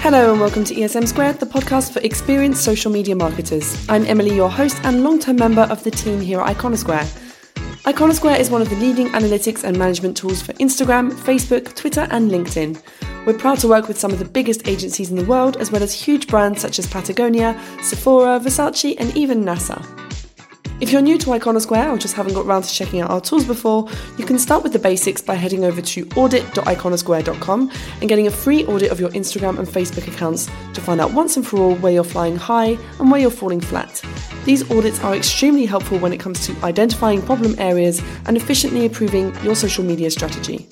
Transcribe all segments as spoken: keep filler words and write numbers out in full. Hello and welcome to E S M Squared, the podcast for experienced social media marketers. I'm Emily, your host and long-term member of the team here at Iconosquare. Iconosquare is one of the leading analytics and management tools for Instagram, Facebook, Twitter and LinkedIn. We're proud to work with some of the biggest agencies in the world, as well as huge brands such as Patagonia, Sephora, Versace and even NASA. If you're new to Iconosquare or just haven't got round to checking out our tools before, you can start with the basics by heading over to audit dot iconosquare dot com and getting a free audit of your Instagram and Facebook accounts to find out once and for all where you're flying high and where you're falling flat. These audits are extremely helpful when it comes to identifying problem areas and efficiently improving your social media strategy.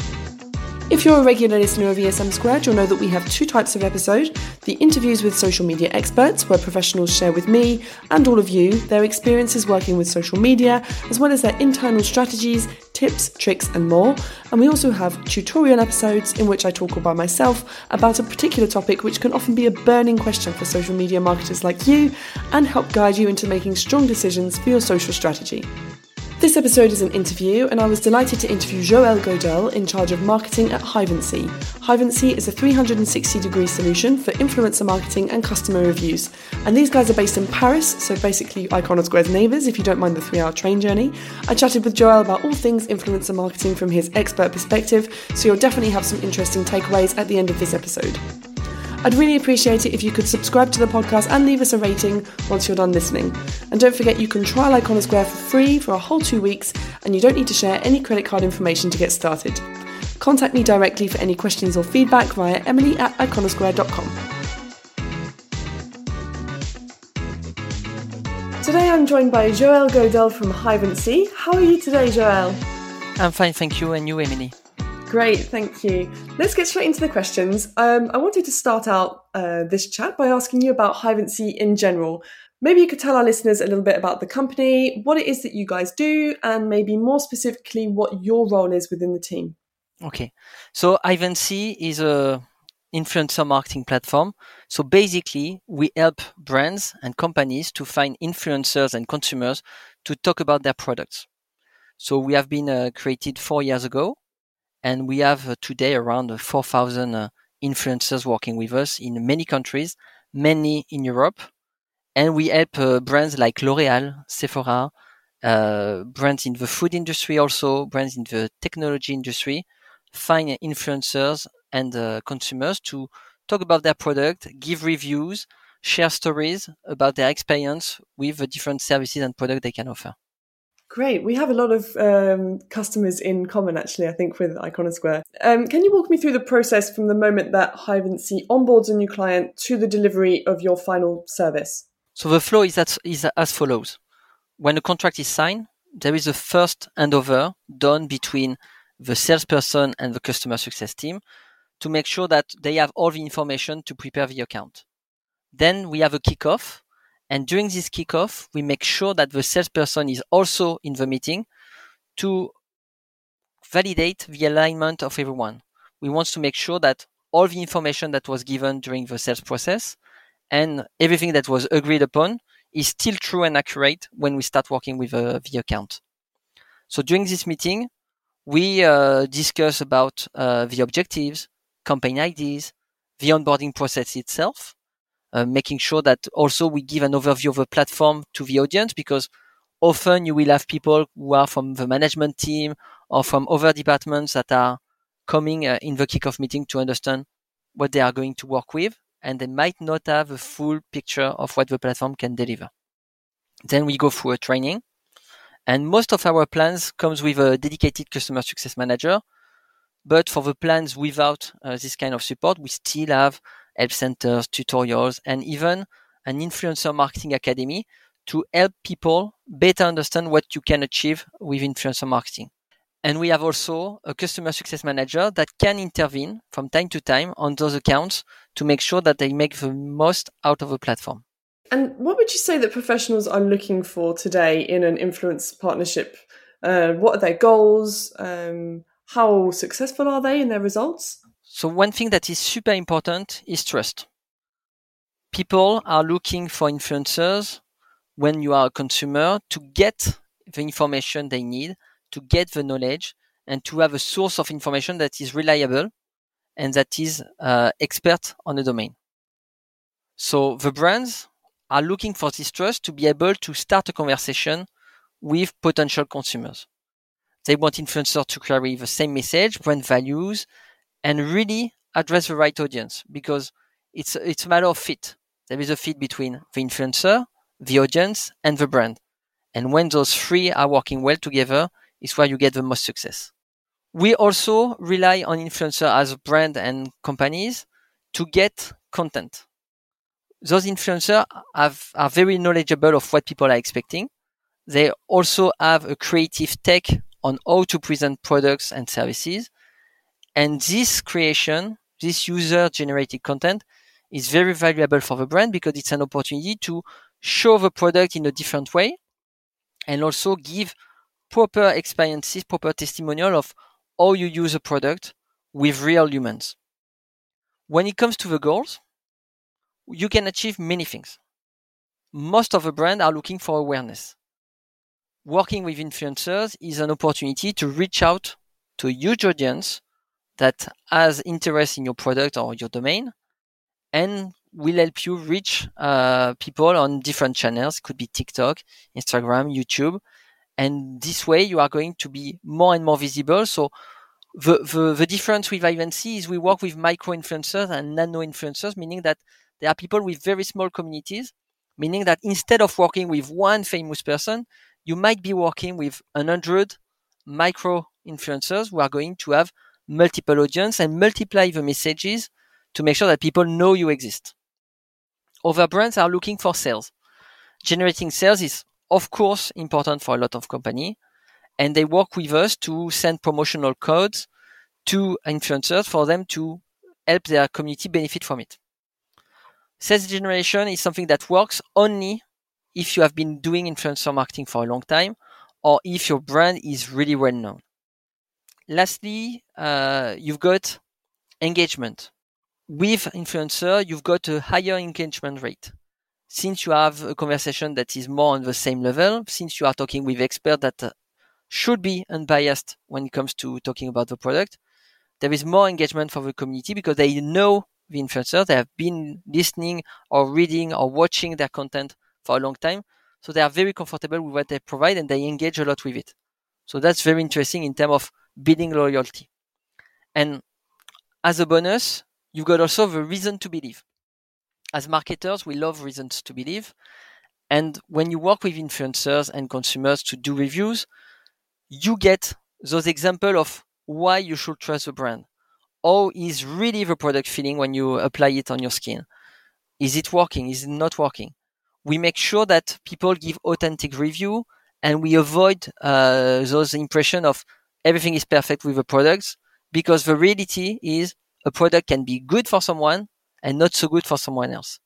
If you're a regular listener of E S M Squared, you'll know that we have two types of episode. The interviews with social media experts, where professionals share with me and all of you their experiences working with social media, as well as their internal strategies, tips, tricks and more. And we also have tutorial episodes in which I talk all by myself about a particular topic which can often be a burning question for social media marketers like you and help guide you into making strong decisions for your social strategy. This episode is an interview, and I was delighted to interview Joël Gaudeul, in charge of marketing at Hivency. Hivency is a three hundred sixty degree solution for influencer marketing and customer reviews. And these guys are based in Paris, so basically Iconosquare's neighbours, if you don't mind the three hour train journey. I chatted with Joël about all things influencer marketing from his expert perspective, so you'll definitely have some interesting takeaways at the end of this episode. I'd really appreciate it if you could subscribe to the podcast and leave us a rating once you're done listening. And don't forget, you can trial Iconosquare for free for a whole two weeks, and you don't need to share any credit card information to get started. Contact me directly for any questions or feedback via emily at iconosquare dot com. Today I'm joined by Joël Gaudeul from Hivency. How are you today, Joël? I'm fine, thank you. And you, Emily? Great, thank you. Let's get straight into the questions. Um, I wanted to start out uh, this chat by asking you about Hivency in general. Maybe you could tell our listeners a little bit about the company, what it is that you guys do, and maybe more specifically what your role is within the team. Okay, so Hivency is a influencer marketing platform. So basically, we help brands and companies to find influencers and consumers to talk about their products. So we have been uh, created four years ago. And we have today around four thousand influencers working with us in many countries, mainly in Europe. And we help uh, brands like L'Oréal, Sephora, uh, brands in the food industry also, brands in the technology industry, find influencers and uh, consumers to talk about their product, give reviews, share stories about their experience with the different services and products they can offer. Great. We have a lot of um, customers in common, actually, I think, with Iconosquare. Um, can you walk me through the process from the moment that Hivency onboards a new client to the delivery of your final service? So the flow is as, is as follows. When a contract is signed, there is a first handover done between the salesperson and the customer success team to make sure that they have all the information to prepare the account. Then we have a kickoff. And during this kickoff, we make sure that the salesperson is also in the meeting to validate the alignment of everyone. We want to make sure that all the information that was given during the sales process and everything that was agreed upon is still true and accurate when we start working with uh, the account. So during this meeting, we uh, discuss about uh, the objectives, campaign I Ds, the onboarding process itself. Uh, making sure that also we give an overview of the platform to the audience, because often you will have people who are from the management team or from other departments that are coming uh, in the kickoff meeting to understand what they are going to work with, and they might not have a full picture of what the platform can deliver. Then we go through a training, and most of our plans comes with a dedicated customer success manager. But for the plans without uh, this kind of support, we still have help centers, tutorials, and even an influencer marketing academy to help people better understand what you can achieve with influencer marketing. And we have also a customer success manager that can intervene from time to time on those accounts to make sure that they make the most out of the platform. And what would you say that professionals are looking for today in an influence partnership? Uh, what are their goals? Um, how successful are they in their results? So one thing that is super important is trust. People are looking for influencers when you are a consumer to get the information they need, to get the knowledge, and to have a source of information that is reliable and that is uh, expert on the domain. So the brands are looking for this trust to be able to start a conversation with potential consumers. They want influencers to carry the same message, brand values, and really address the right audience, because it's it's a matter of fit. There is a fit between the influencer, the audience, and the brand. And when those three are working well together, it's where you get the most success. We also rely on influencers as brand and companies to get content. Those influencers have, are very knowledgeable of what people are expecting. They also have a creative tech on how to present products and services. And this creation, this user-generated content, is very valuable for the brand because it's an opportunity to show the product in a different way and also give proper experiences, proper testimonial of how you use a product with real humans. When it comes to the goals, you can achieve many things. Most of the brands are looking for awareness. Working with influencers is an opportunity to reach out to a huge audience that has interest in your product or your domain and will help you reach uh, people on different channels. It could be TikTok, Instagram, YouTube. And this way you are going to be more and more visible. So the, the, the difference with Hivency is we work with micro-influencers and nano-influencers, meaning that there are people with very small communities, meaning that instead of working with one famous person, you might be working with one hundred micro-influencers who are going to have multiple audience and multiply the messages to make sure that people know you exist. Other brands are looking for sales. Generating sales is, of course, important for a lot of companies, and they work with us to send promotional codes to influencers for them to help their community benefit from it. Sales generation is something that works only if you have been doing influencer marketing for a long time or if your brand is really well known. Lastly, uh, you've got engagement. With influencer, you've got a higher engagement rate. Since you have a conversation that is more on the same level, since you are talking with experts that uh, should be unbiased when it comes to talking about the product, there is more engagement for the community because they know the influencer, they have been listening or reading or watching their content for a long time. So they are very comfortable with what they provide and they engage a lot with it. So that's very interesting in terms of building loyalty. And as a bonus, you've got also the reason to believe. As marketers, we love reasons to believe. And when you work with influencers and consumers to do reviews, you get those examples of why you should trust the brand. How is really the product feeling when you apply it on your skin? Is it working? Is it not working? We make sure that people give authentic review and we avoid uh, those impression of everything is perfect with the products, because the reality is a product can be good for someone and not so good for someone else.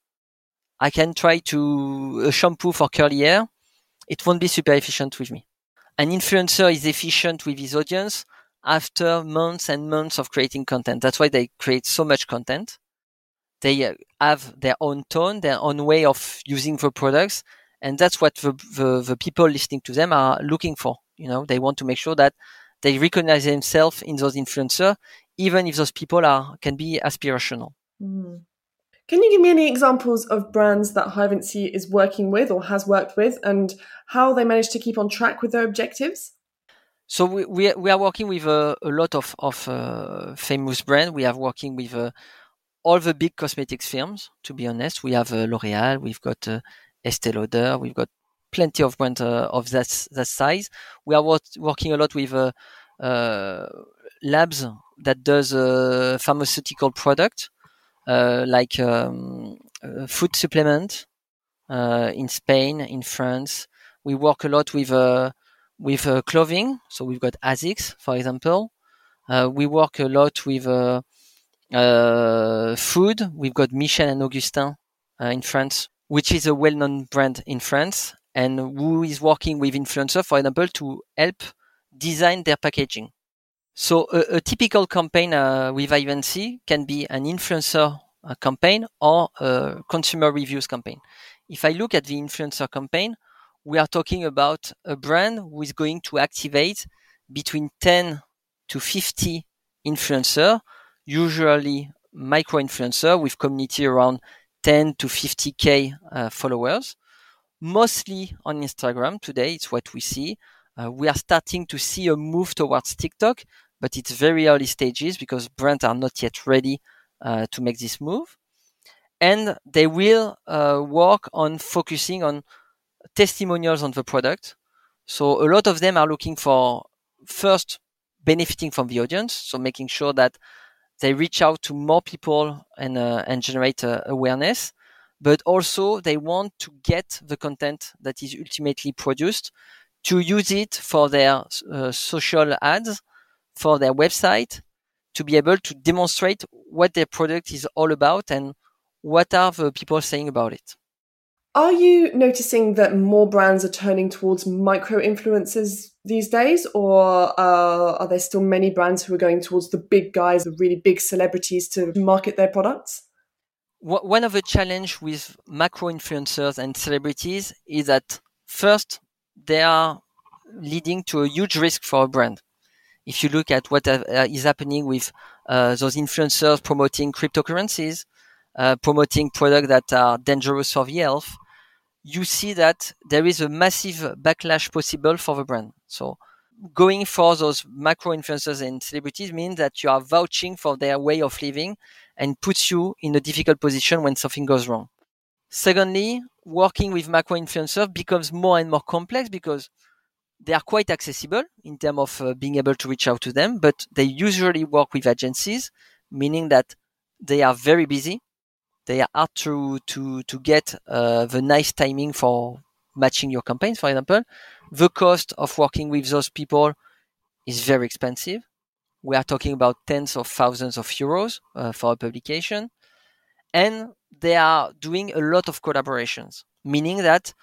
I can try to a shampoo for curly hair. It won't be super efficient with me. An influencer is efficient with his audience after months and months of creating content. That's why they create so much content. They have their own tone, their own way of using the products. And that's what the, the, the people listening to them are looking for. You know, they want to make sure that they recognize themselves in those influencers, even if those people are can be aspirational. Mm. Can you give me any examples of brands that Hivency is working with or has worked with and how they manage to keep on track with their objectives? So we we, we are working with a, a lot of, of uh, famous brands. We are working with uh, all the big cosmetics firms, to be honest. We have uh, L'Oréal, we've got uh, Estée Lauder, we've got plenty of brands uh, of that that size. We are wor- working a lot with uh, uh, labs that does uh, pharmaceutical product, uh, like um, uh, food supplement uh, in Spain, in France. We work a lot with uh, with uh, clothing, so we've got ASICS, for example. Uh, we work a lot with uh, uh, food. We've got Michel and Augustin uh, in France, which is a well-known brand in France, and who is working with influencers, for example, to help design their packaging. So a, a typical campaign uh, with Hivency can be an influencer uh, campaign or a consumer reviews campaign. If I look at the influencer campaign, we are talking about a brand who is going to activate between ten to fifty influencers, usually micro-influencers with community around ten to fifty K uh, followers, mostly on Instagram. Today, it's what we see. Uh, we are starting to see a move towards TikTok, but it's very early stages because brands are not yet ready uh, to make this move. And they will uh, work on focusing on testimonials on the product. So a lot of them are looking for first benefiting from the audience. So making sure that they reach out to more people and uh, and generate uh, awareness, but also they want to get the content that is ultimately produced to use it for their uh, social ads, for their website, to be able to demonstrate what their product is all about and what are the people saying about it. Are you noticing that more brands are turning towards micro-influencers these days, or uh, are there still many brands who are going towards the big guys, the really big celebrities to market their products? One of the challenges with macro-influencers and celebrities is that first, they are leading to a huge risk for a brand. If you look at what is happening with uh, those influencers promoting cryptocurrencies, Uh, promoting products that are dangerous for the health, you see that there is a massive backlash possible for the brand. So going for those macro influencers and celebrities means that you are vouching for their way of living and puts you in a difficult position when something goes wrong. Secondly, working with macro influencers becomes more and more complex because they are quite accessible in terms of uh, being able to reach out to them, but they usually work with agencies, meaning that they are very busy. They are hard to, to, to get uh, the nice timing for matching your campaigns, for example. The cost of working with those people is very expensive. We are talking about tens of thousands of euros uh, for a publication. And they are doing a lot of collaborations, meaning that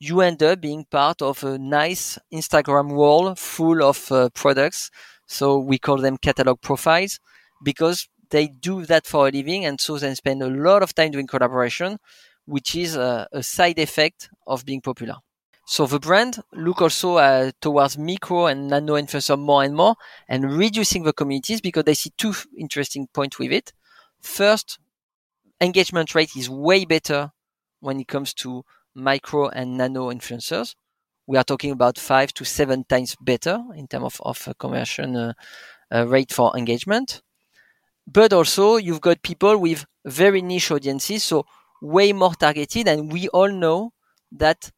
you end up being part of a nice Instagram wall full of uh, products. So we call them catalog profiles because they do that for a living, and so they spend a lot of time doing collaboration, which is a, a side effect of being popular. So the brand look also uh, towards micro and nano influencer more and more, and reducing the communities because they see two interesting points with it. First, engagement rate is way better when it comes to micro and nano influencers. We are talking about five to seven times better in terms of, of conversion uh, uh, rate for engagement. But also you've got people with very niche audiences, so way more targeted. And we all know that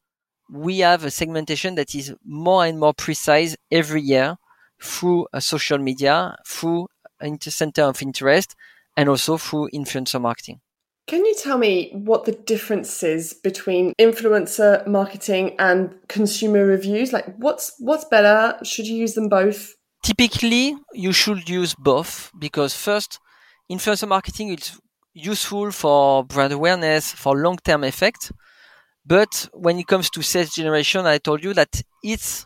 we have a segmentation that is more and more precise every year through social media, through a center of interest, and also through influencer marketing. Can you tell me what the difference is between influencer marketing and consumer reviews? Like what's what's better? Should you use them both? Typically, you should use both because first, influencer marketing is useful for brand awareness, for long-term effect. But when it comes to sales generation, I told you that it's,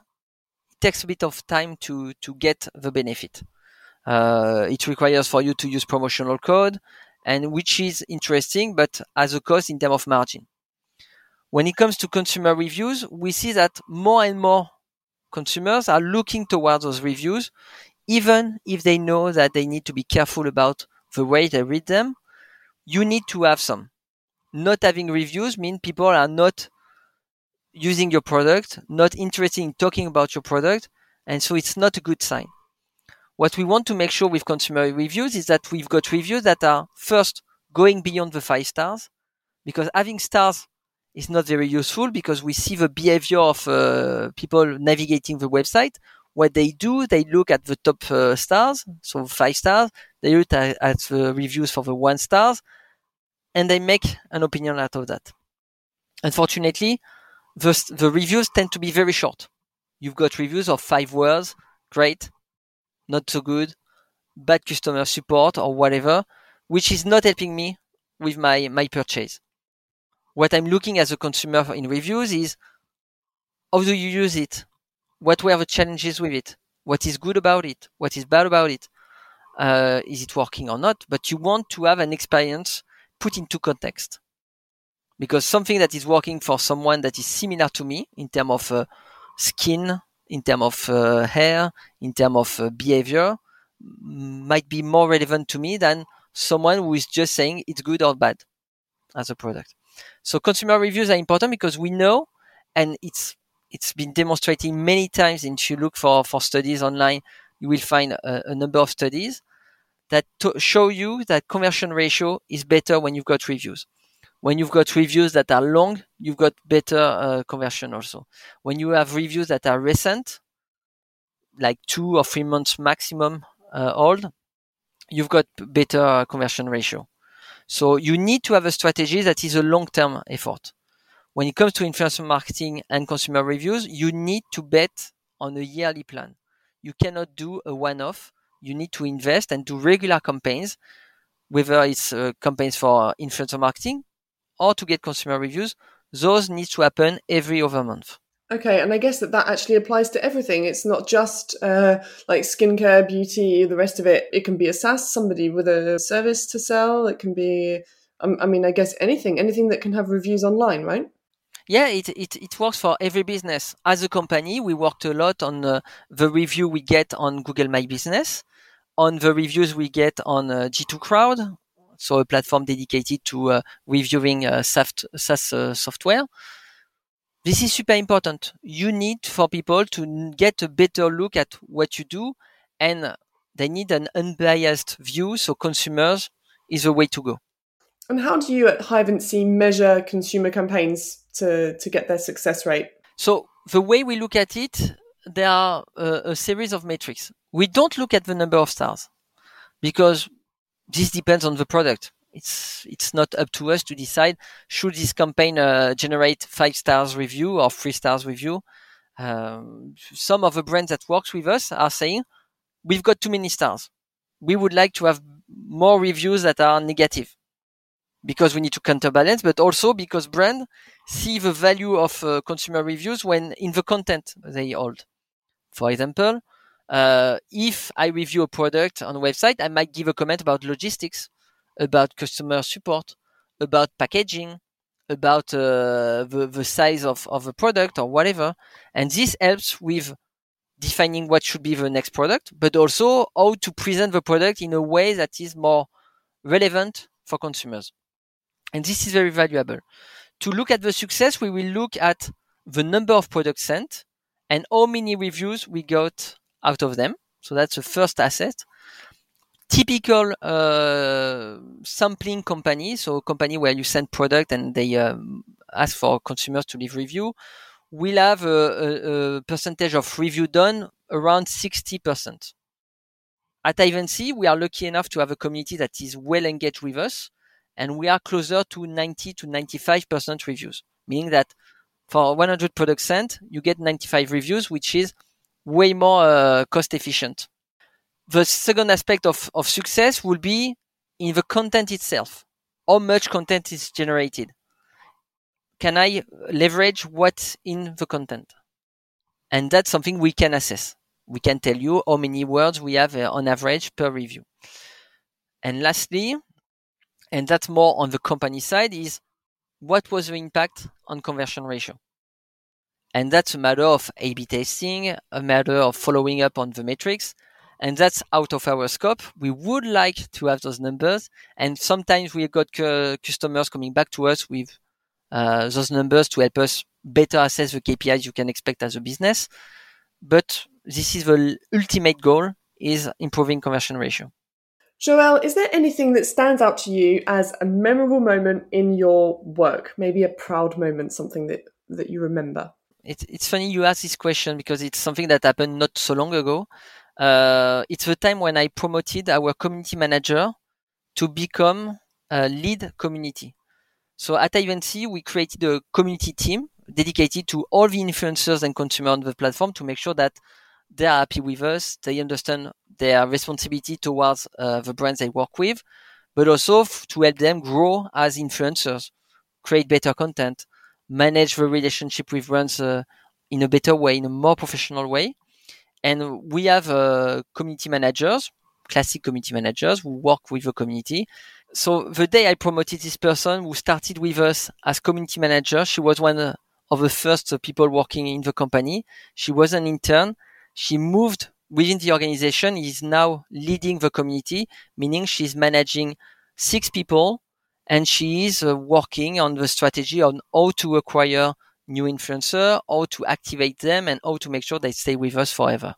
it takes a bit of time to, to get the benefit. Uh, it requires for you to use promotional code, and which is interesting, but as a cost in terms of margin. When it comes to consumer reviews, we see that more and more consumers are looking towards those reviews, even if they know that they need to be careful about the way they read them. You need to have some. Not having reviews means people are not using your product, not interested in talking about your product, and so it's not a good sign. What we want to make sure with consumer reviews is that we've got reviews that are first going beyond the five stars, because having stars is not very useful because we see the behavior of uh, people navigating the website. What they do, they look at the top uh, stars, so five stars. They look at, at the reviews for the one stars, and they make an opinion out of that. Unfortunately, the, the reviews tend to be very short. You've got reviews of five words, great, not so good, bad customer support or whatever, which is not helping me with my, my purchase. What I'm looking as a consumer in reviews is how do you use it? What were the challenges with it? What is good about it? What is bad about it? Uh, is it working or not? But you want to have an experience put into context, because something that is working for someone that is similar to me in terms of uh, skin, in terms of uh, hair, in terms of uh, behavior might be more relevant to me than someone who is just saying it's good or bad. as a product. So consumer reviews are important because we know, and it's it's been demonstrated many times. And if you look for, for studies online, you will find a, a number of studies that to show you that conversion ratio is better when you've got reviews. When you've got reviews that are long, you've got better uh, conversion also. When you have reviews that are recent, like two or three months maximum uh, old, you've got better conversion ratio. So you need to have a strategy that is a long-term effort. When it comes to influencer marketing and consumer reviews, you need to bet on a yearly plan. You cannot do a one-off. You need to invest and do regular campaigns, whether it's uh, campaigns for influencer marketing or to get consumer reviews. Those need to happen every other month. Okay, and I guess that that actually applies to everything. It's not just uh, like skincare, beauty, the rest of it. It can be a SaaS, somebody with a service to sell. It can be, um, I mean, I guess anything, anything that can have reviews online, right? Yeah, it, it, it works for every business. As a company, we worked a lot on uh, the review we get on Google My Business, on the reviews we get on uh, G two Crowd, so a platform dedicated to uh, reviewing uh, soft, SaaS uh, software. This is super important. You need for people to get a better look at what you do, and they need an unbiased view. So consumers is the way to go. And how do you at Hivency measure consumer campaigns to, to get their success rate? So the way we look at it, there are a, a series of metrics. We don't look at the number of stars because this depends on the product. It's it's not up to us to decide should this campaign uh, generate five stars review or three stars review. Um, some of the brands that works with us are saying we've got too many stars. We would like to have more reviews that are negative because we need to counterbalance, but also because brands see the value of uh, consumer reviews when in the content they hold. For example, uh, if I review a product on a website, I might give a comment about logistics, about customer support, about packaging, about uh, the, the size of, of a product or whatever. And this helps with defining what should be the next product, but also how to present the product in a way that is more relevant for consumers. And this is very valuable. To look at the success, we will look at the number of products sent and how many reviews we got out of them. So that's the first asset. Typical uh, sampling company, so a company where you send product and they um, ask for consumers to leave review, will have a, a, a percentage of review done around sixty percent. At Hivency, we are lucky enough to have a community that is well engaged with us, and we are closer to ninety to ninety-five percent reviews, meaning that for one hundred products sent, you get ninety-five reviews, which is way more uh, cost efficient. The second aspect of, of success will be in the content itself. How much content is generated? Can I leverage what's in the content? And that's something we can assess. We can tell you how many words we have uh, on average per review. And lastly, and that's more on the company side, is what was the impact on conversion ratio? And that's a matter of A B testing, a matter of following up on the metrics. And that's out of our scope. We would like to have those numbers. And sometimes we've got cu- customers coming back to us with uh, those numbers to help us better assess the K P Is you can expect as a business. But this is the ultimate goal, is improving conversion ratio. Joël, is there anything that stands out to you as a memorable moment in your work? Maybe a proud moment, something that, that you remember? It's, it's funny you ask this question because it's something that happened not so long ago. Uh, it's the time when I promoted our community manager to become a lead community. So at Hivency, we created a community team dedicated to all the influencers and consumers on the platform to make sure that they are happy with us, they understand their responsibility towards uh, the brands they work with, but also f- to help them grow as influencers, create better content, manage the relationship with brands uh, in a better way, in a more professional way. And we have uh, community managers, classic community managers who work with the community. So the day I promoted this person who started with us as community manager, she was one of the first people working in the company. She was an intern. She moved within the organization, is now leading the community, meaning she's managing six people and she is uh, working on the strategy on how to acquire new influencer, how to activate them, and how to make sure they stay with us forever.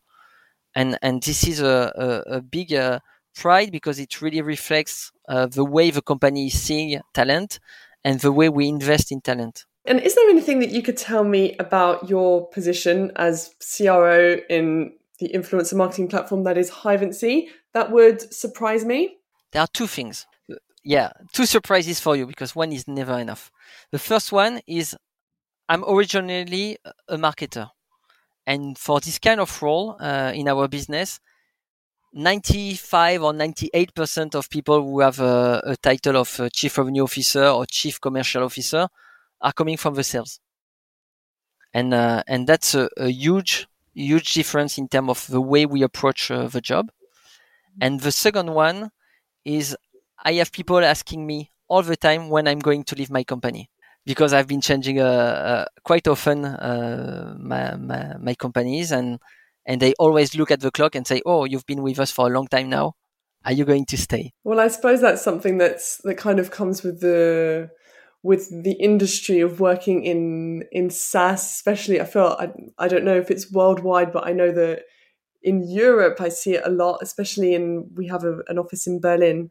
And and this is a, a, a big uh, pride because it really reflects uh, the way the company is seeing talent and the way we invest in talent. And is there anything that you could tell me about your position as C R O in the influencer marketing platform that is Hivency that would surprise me? There are two things. Yeah, two surprises for you because one is never enough. The first one is I'm originally a marketer. And for this kind of role uh, in our business, ninety-five or ninety-eight percent of people who have a, a title of a chief revenue officer or chief commercial officer are coming from the sales. And uh, and that's a, a huge, huge difference in terms of the way we approach uh, the job. And the second one is I have people asking me all the time when I'm going to leave my company. Because I've been changing uh, uh, quite often uh, my, my my companies, and and they always look at the clock and say, "Oh, you've been with us for a long time now. Are you going to stay?" Well, I suppose that's something that's that kind of comes with the with the industry of working in in SaaS, especially. I feel I I don't know if it's worldwide, but I know that in Europe I see it a lot, especially in we have a, an office in Berlin,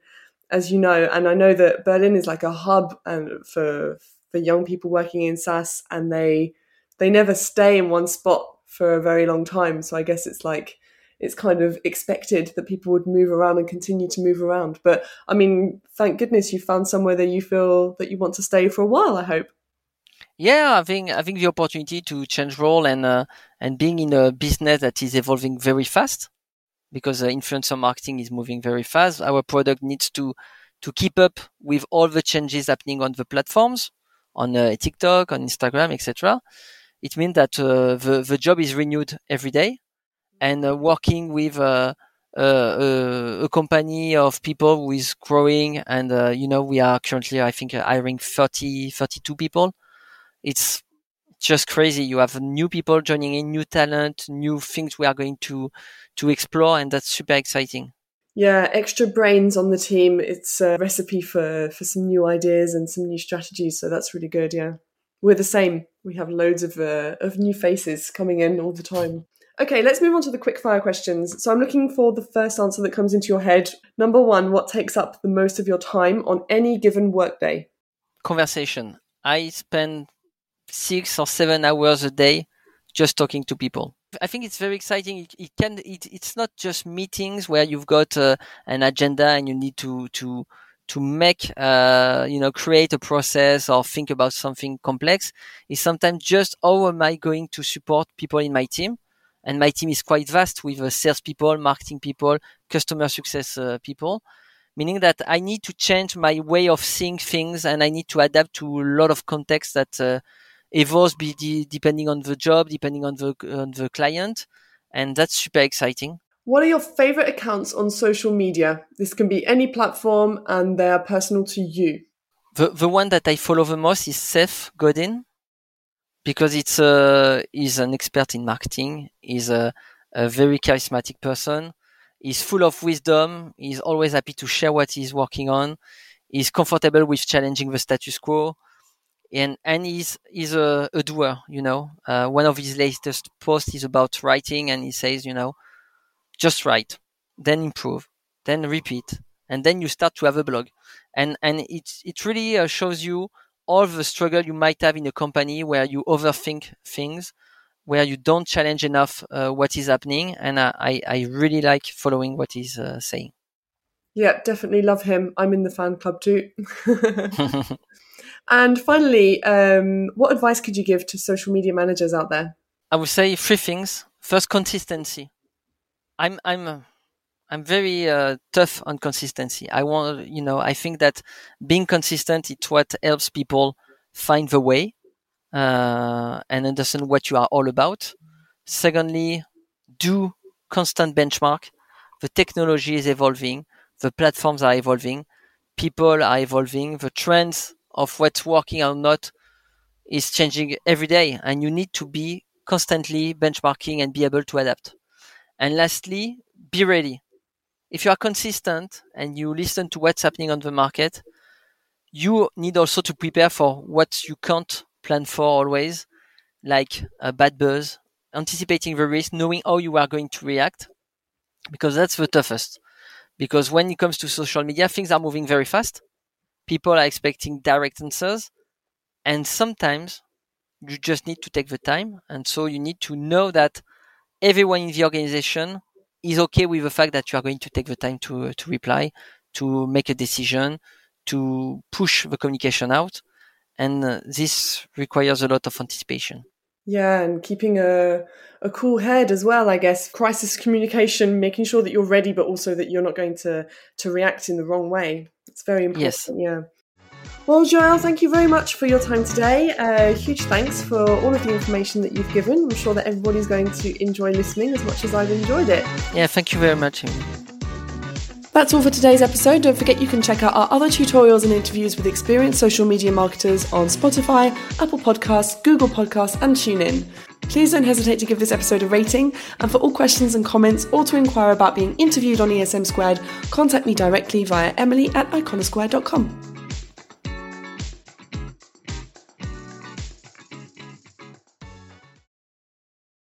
as you know, and I know that Berlin is like a hub and for for young people working in SaaS, and they they never stay in one spot for a very long time. So I guess it's like it's kind of expected that people would move around and continue to move around. But I mean, thank goodness you found somewhere that you feel that you want to stay for a while, I hope. Yeah, I think I think the opportunity to change role and uh, and being in a business that is evolving very fast, because uh, influencer marketing is moving very fast. Our product needs to to keep up with all the changes happening on the platforms, on uh, TikTok, on Instagram, et cetera. It means that uh, the, the job is renewed every day, and uh, working with uh, uh, uh, a company of people who is growing. And, uh, you know, we are currently, I think, uh, hiring thirty, thirty-two people. It's just crazy. You have new people joining in, new talent, new things we are going to, to explore. And that's super exciting. Yeah, extra brains on the team. It's a recipe for, for some new ideas and some new strategies. So that's really good, yeah. We're the same. We have loads of uh, of new faces coming in all the time. Okay, let's move on to the quickfire questions. So I'm looking for the first answer that comes into your head. Number one, what takes up the most of your time on any given workday? Conversation. I spend six or seven hours a day just talking to people. I think it's very exciting. It, it can. It, it's not just meetings where you've got uh, an agenda and you need to to to make uh, you know create a process or think about something complex. It's sometimes just how am I going to support people in my team, and my team is quite vast with uh, sales people, marketing people, customer success uh, people, meaning that I need to change my way of seeing things and I need to adapt to a lot of context that. Uh, evolves be depending on the job, depending on the on the client, and that's super exciting. What are your favorite accounts on social media? This can be any platform, and they are personal to you. The the one that I follow the most is Seth Godin, because it's uh he's an expert in marketing. He's a, a very charismatic person. He's full of wisdom. He's always happy to share what he's working on. He's comfortable with challenging the status quo. And, and he's, he's a, a doer, you know. Uh, one of his latest posts is about writing, and he says, you know, just write, then improve, then repeat, and then you start to have a blog. And, and it, it really uh, shows you all the struggle you might have in a company where you overthink things, where you don't challenge enough uh, what is happening. And I, I really like following what he's uh, saying. Yeah, definitely love him. I'm in the fan club too. And finally, um, what advice could you give to social media managers out there? I would say three things. First, consistency. I'm I'm I'm very uh, tough on consistency. I want you know I think that being consistent is what helps people find the way uh, and understand what you are all about. Secondly, do constant benchmark. The technology is evolving. The platforms are evolving. People are evolving. The trends of what's working or not is changing every day, and you need to be constantly benchmarking and be able to adapt. And lastly, be ready. If you are consistent and you listen to what's happening on the market, you need also to prepare for what you can't plan for always, like a bad buzz, anticipating the risk, knowing how you are going to react, because that's the toughest. Because when it comes to social media, things are moving very fast. People are expecting direct answers. And sometimes you just need to take the time. And so you need to know that everyone in the organization is okay with the fact that you are going to take the time to uh, to reply, to make a decision, to push the communication out. And uh, this requires a lot of anticipation. Yeah, and keeping a a cool head as well, I guess. Crisis communication, making sure that you're ready, but also that you're not going to, to react in the wrong way. It's very important, yes. Yeah. Well, Joël, thank you very much for your time today. Uh, huge thanks for all of the information that you've given. I'm sure that everybody's going to enjoy listening as much as I've enjoyed it. Yeah, thank you very much. That's all for today's episode. Don't forget you can check out our other tutorials and interviews with experienced social media marketers on Spotify, Apple Podcasts, Google Podcasts, and TuneIn. Please don't hesitate to give this episode a rating. And for all questions and comments or to inquire about being interviewed on E S M Squared, contact me directly via emily at iconosquare dot com.